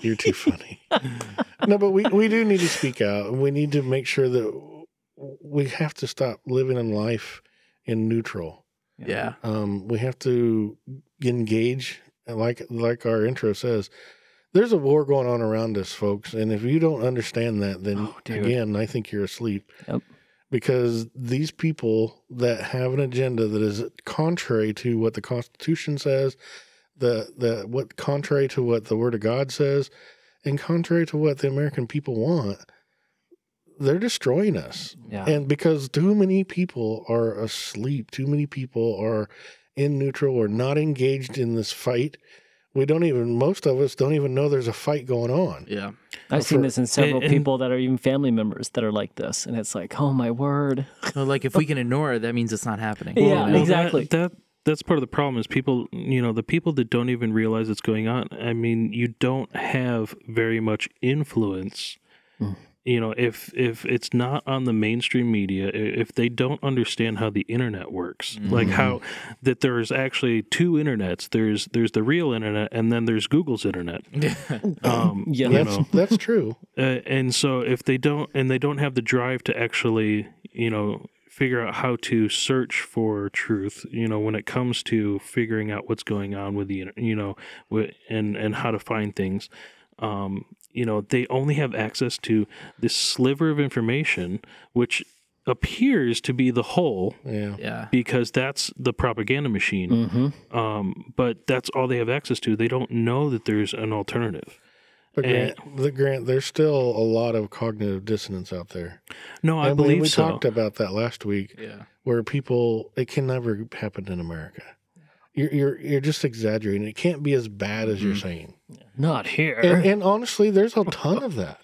You're too funny. No, but we do need to speak out. We need to make sure that we have to stop living in life in neutral. Yeah. We have to engage, like our intro says, there's a war going on around us, folks. And if you don't understand that, then I think you're asleep. Yep. Because these people that have an agenda that is contrary to what the Constitution says, contrary to what the Word of God says, and contrary to what the American people want, they're destroying us. Yeah. And because too many people are asleep, too many people are in neutral or not engaged in this fight. Most of us don't even know there's a fight going on. Yeah. I've seen this in several people that are even family members that are like this. And it's like, oh my word. Like if we can ignore it, that means it's not happening. Yeah, exactly. That that's part of the problem is people, you know, the people that don't even realize it's going on. I mean, you don't have very much influence. You know, if it's not on the mainstream media, if they don't understand how the internet works, like how that there's actually two internets, there's the real internet and then there's Google's internet. Yeah, that's true. And so if they don't, and they don't have the drive to actually, you know, figure out how to search for truth, you know, when it comes to figuring out what's going on with the, you know, and how to find things. You know, they only have access to this sliver of information, which appears to be the whole, because that's the propaganda machine. But that's all they have access to. They don't know that there's an alternative. But Grant, there's still a lot of cognitive dissonance out there. No, I believe we talked about that last week, where people, it can never happen in America. You're just exaggerating. It can't be as bad as you're saying. Not here. And honestly, there's a ton of that.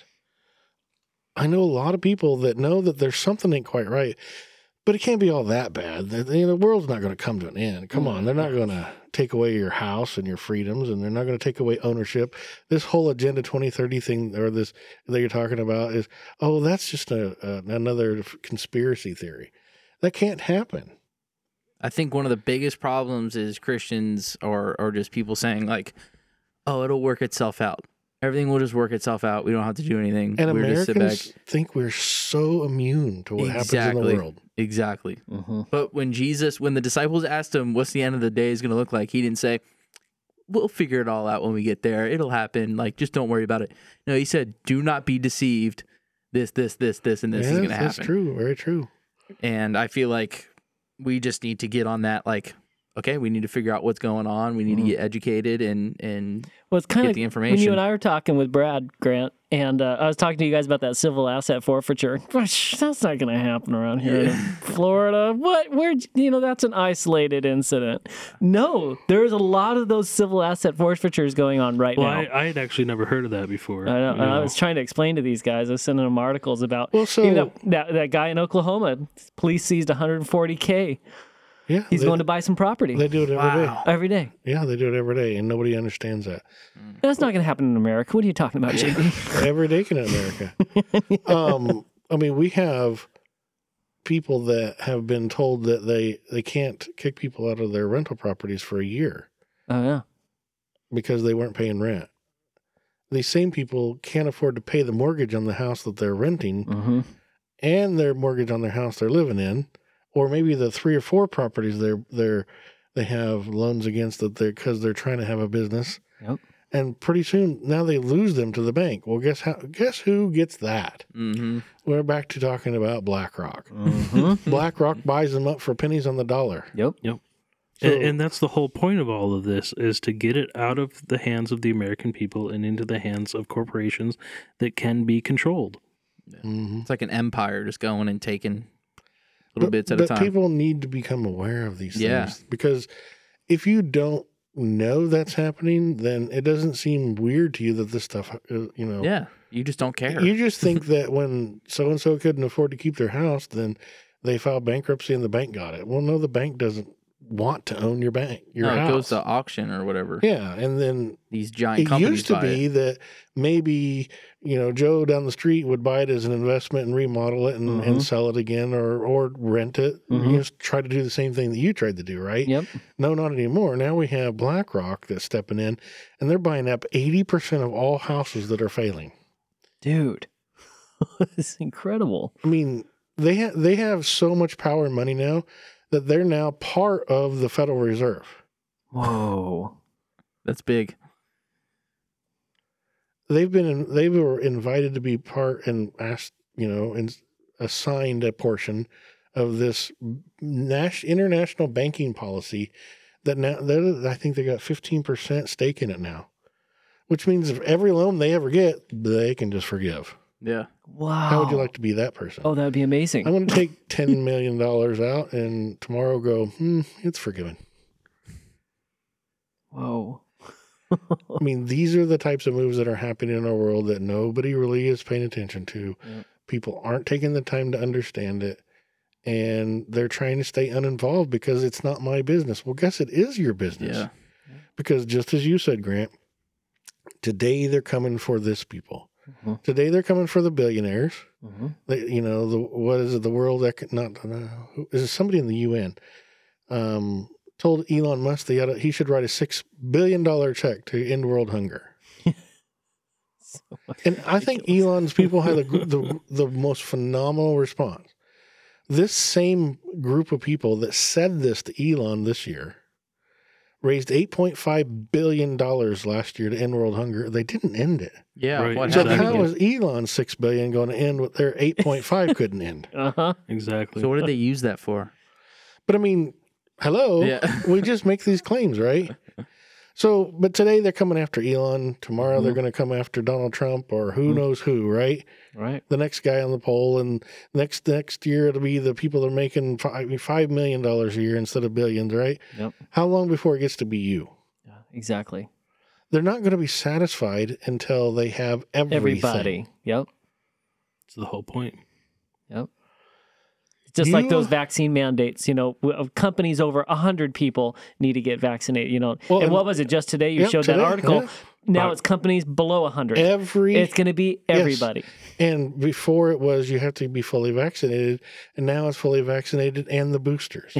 I know a lot of people that know that there's something ain't quite right, but it can't be all that bad. The world's not going to come to an end. Come on. They're not going to take away your house and your freedoms, and they're not going to take away ownership. This whole Agenda 2030 thing, or this that you're talking about, is, oh, that's just another conspiracy theory. That can't happen. I think one of the biggest problems is Christians or just people saying like, oh, it'll work itself out. Everything will just work itself out. We don't have to do anything. And Americans just think we're so immune to what happens in the world. Exactly. But when the disciples asked him, what's the end of the day is going to look like? He didn't say, we'll figure it all out when we get there. It'll happen. Like, just don't worry about it. No, he said, do not be deceived. This, and this is going to happen. That's true. Very true. And I feel like we just need to get on that, like, okay, we need to figure out what's going on. We need to get educated and it's get the information. When you and I were talking with Brad, Grant, and I was talking to you guys about that civil asset forfeiture. That's not going to happen around here in Florida. What? Where? You know, that's an isolated incident. No, there's a lot of those civil asset forfeitures going on right now. I had actually never heard of that before. I know. And I was trying to explain to these guys. I was sending them articles about that guy in Oklahoma. Police seized $140K. Yeah, he's going to buy some property. They do it every day. Every day. Yeah, they do it every day, and nobody understands that. That's not going to happen in America. What are you talking about, JB? Every day in America. I mean, we have people that have been told that they can't kick people out of their rental properties for a year. Oh, yeah. Because they weren't paying rent. These same people can't afford to pay the mortgage on the house that they're renting and their mortgage on their house they're living in. Or maybe the 3 or 4 properties they have loans against that because they're trying to have a business. Yep. And pretty soon now they lose them to the bank. Well, guess who gets that? Mm-hmm. We're back to talking about BlackRock. Mm-hmm. BlackRock buys them up for pennies on the dollar. Yep. So, and that's the whole point of all of this is to get it out of the hands of the American people and into the hands of corporations that can be controlled. Mm-hmm. It's like an empire just going and taking bits at a time. People need to become aware of these things, because if you don't know that's happening, then it doesn't seem weird to you that this stuff, you know. Yeah, you just don't care. You just think that when so-and-so couldn't afford to keep their house, then they filed bankruptcy and the bank got it. Well, no, the bank doesn't want to own your house. It goes to auction or whatever. Yeah, and then these giant companies that maybe, you know, Joe down the street would buy it as an investment and remodel it and sell it again or rent it. Mm-hmm. You just try to do the same thing that you tried to do, right? Yep. No, not anymore. Now we have BlackRock that's stepping in, and they're buying up 80% of all houses that are failing. Dude, it's incredible. I mean, they have so much power and money now that they're now part of the Federal Reserve. Whoa, that's big. They were invited to be part and asked, you know, and assigned a portion of this international banking policy. That now, I think they got 15% stake in it now, which means if every loan they ever get, they can just forgive. Yeah. Wow. How would you like to be that person? Oh, that would be amazing. I'm going to take $10 million out and tomorrow go, it's forgiven. Whoa. I mean, these are the types of moves that are happening in our world that nobody really is paying attention to. Yeah. People aren't taking the time to understand it. and they're trying to stay uninvolved because it's not my business. Well, guess it is your business. Yeah. Because just as you said, Grant, today they're coming for this people. Mm-hmm. Today they're coming for the billionaires. Mm-hmm. They, you know, what is it? The world that not is it somebody in the UN told Elon Musk he should write a $6 billion check to end world hunger. So and I think Elon's people had the most phenomenal response. This same group of people that said this to Elon this year raised $8.5 billion last year to end world hunger. They didn't end it. Yeah. Right. So how was Elon's $6 billion going to end what their 8.5 couldn't end? Uh-huh. Exactly. So what did they use that for? But I mean, hello, yeah. We just make these claims, right? So, but today they're coming after Elon. Tomorrow mm-hmm. they're going to come after Donald Trump or who mm-hmm. knows who, right? Right. The next guy on the poll, and next year it'll be the people that are making $5 million a year instead of billions, right? Yep. How long before it gets to be you? Yeah, exactly. They're not going to be satisfied until they have everybody. Yep. That's the whole point. Yep. Just like those vaccine mandates, you know, companies over 100 people need to get vaccinated, you know. Well, and what was it just today? You showed that article. Yeah. Now it's companies below 100. It's going to be everybody. Yes. And before it was you have to be fully vaccinated, and now it's fully vaccinated and the boosters.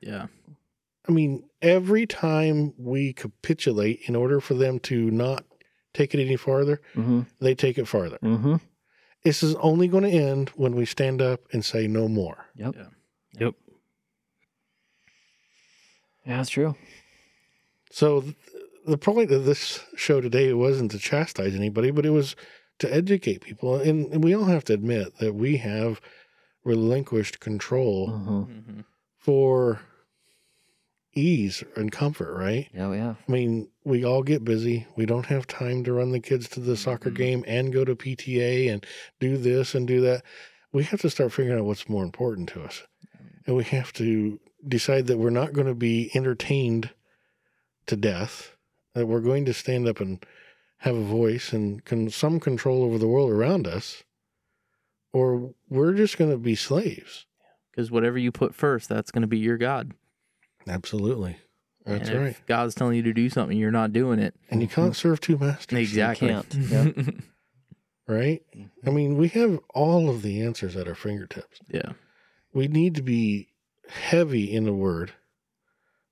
Yeah. I mean, every time we capitulate in order for them to not take it any farther, mm-hmm. they take it farther. Mm-hmm. This is only going to end when we stand up and say no more. Yep. Yeah. Yep. Yeah, that's true. So the point of this show today wasn't to chastise anybody, but it was to educate people. And we all have to admit that we have relinquished control mm-hmm. for ease and comfort, right? Yeah, we have. I mean, we all get busy. We don't have time to run the kids to the soccer mm-hmm. game and go to PTA and do this and do that. We have to start figuring out what's more important to us. And we have to decide that we're not going to be entertained to death, that we're going to stand up and have a voice and some control over the world around us, or we're just going to be slaves. Because whatever you put first, that's going to be your God. Absolutely. That's and right. If God's telling you to do something, you're not doing it. And you can't serve two masters. Exactly. You can't. Yeah. Right? I mean, we have all of the answers at our fingertips. Yeah. We need to be heavy in the Word.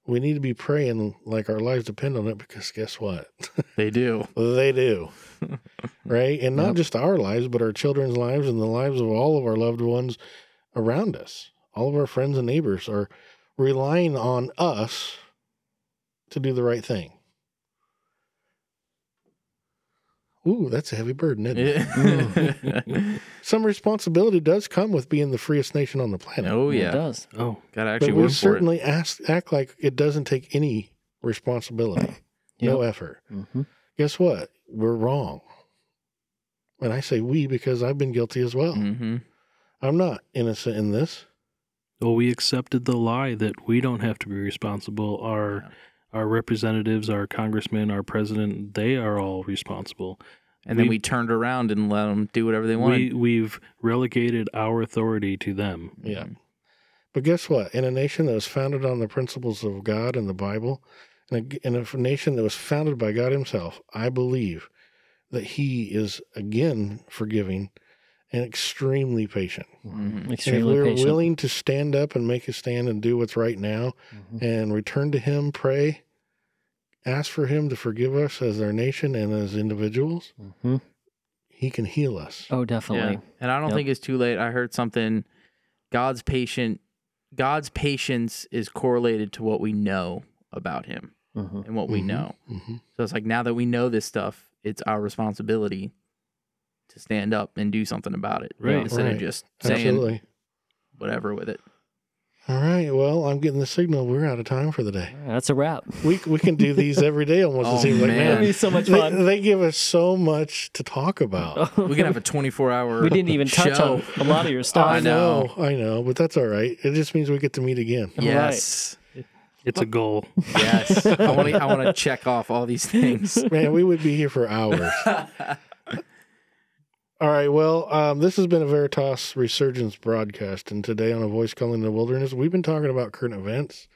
We need to be praying like our lives depend on it, because guess what? They do. They do. Right? And not just our lives, but our children's lives and the lives of all of our loved ones around us. All of our friends and neighbors are relying on us to do the right thing. Ooh, that's a heavy burden, isn't it? Yeah. Some responsibility does come with being the freest nation on the planet. Oh, yeah. It does. Oh, got to actually work for it. But we certainly act like it doesn't take any responsibility, no effort. Mm-hmm. Guess what? We're wrong. And I say we because I've been guilty as well. Mm-hmm. I'm not innocent in this. Well, we accepted the lie that we don't have to be responsible. Our representatives, our congressmen, our president, they are all responsible. And then we turned around and let them do whatever they wanted. We've relegated our authority to them. Yeah. But guess what? In a nation that was founded on the principles of God and the Bible, and in a nation that was founded by God himself, I believe that he is, again, forgiving and extremely patient. Mm-hmm. Extremely patient. If we're willing to stand up and make a stand and do what's right now mm-hmm. and return to him, pray, ask for him to forgive us as our nation and as individuals, mm-hmm. he can heal us. Oh, definitely. Yeah. And I don't think it's too late. I heard something. God's patience is correlated to what we know about him mm-hmm. and what mm-hmm. we know. Mm-hmm. So it's like now that we know this stuff, it's our responsibility to stand up and do something about it. Right. Instead of just saying whatever with it. All right. Well, I'm getting the signal. We're out of time for the day. Right, that's a wrap. We can do these every day almost. It seems like, man. It'd be so much fun. They give us so much to talk about. We can have a 24-hour We didn't even touch on a lot of your stuff. I know. But that's all right. It just means we get to meet again. Yes. Right. It's a goal. Yes. I want to check off all these things. Man, we would be here for hours. All right, well, this has been a Veritas Resurgence broadcast, and today on A Voice Calling the Wilderness, we've been talking about current events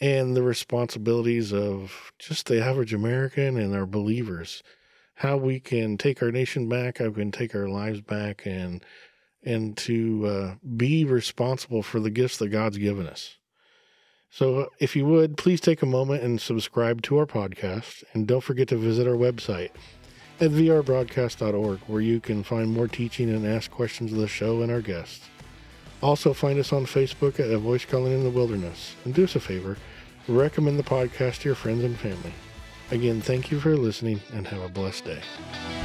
and the responsibilities of just the average American and our believers, how we can take our nation back, how we can take our lives back, and to be responsible for the gifts that God's given us. So if you would, please take a moment and subscribe to our podcast, and don't forget to visit our website at VRBroadcast.org, where you can find more teaching and ask questions of the show and our guests. Also, find us on Facebook at A Voice Calling in the Wilderness. And do us a favor, recommend the podcast to your friends and family. Again, thank you for listening, and have a blessed day.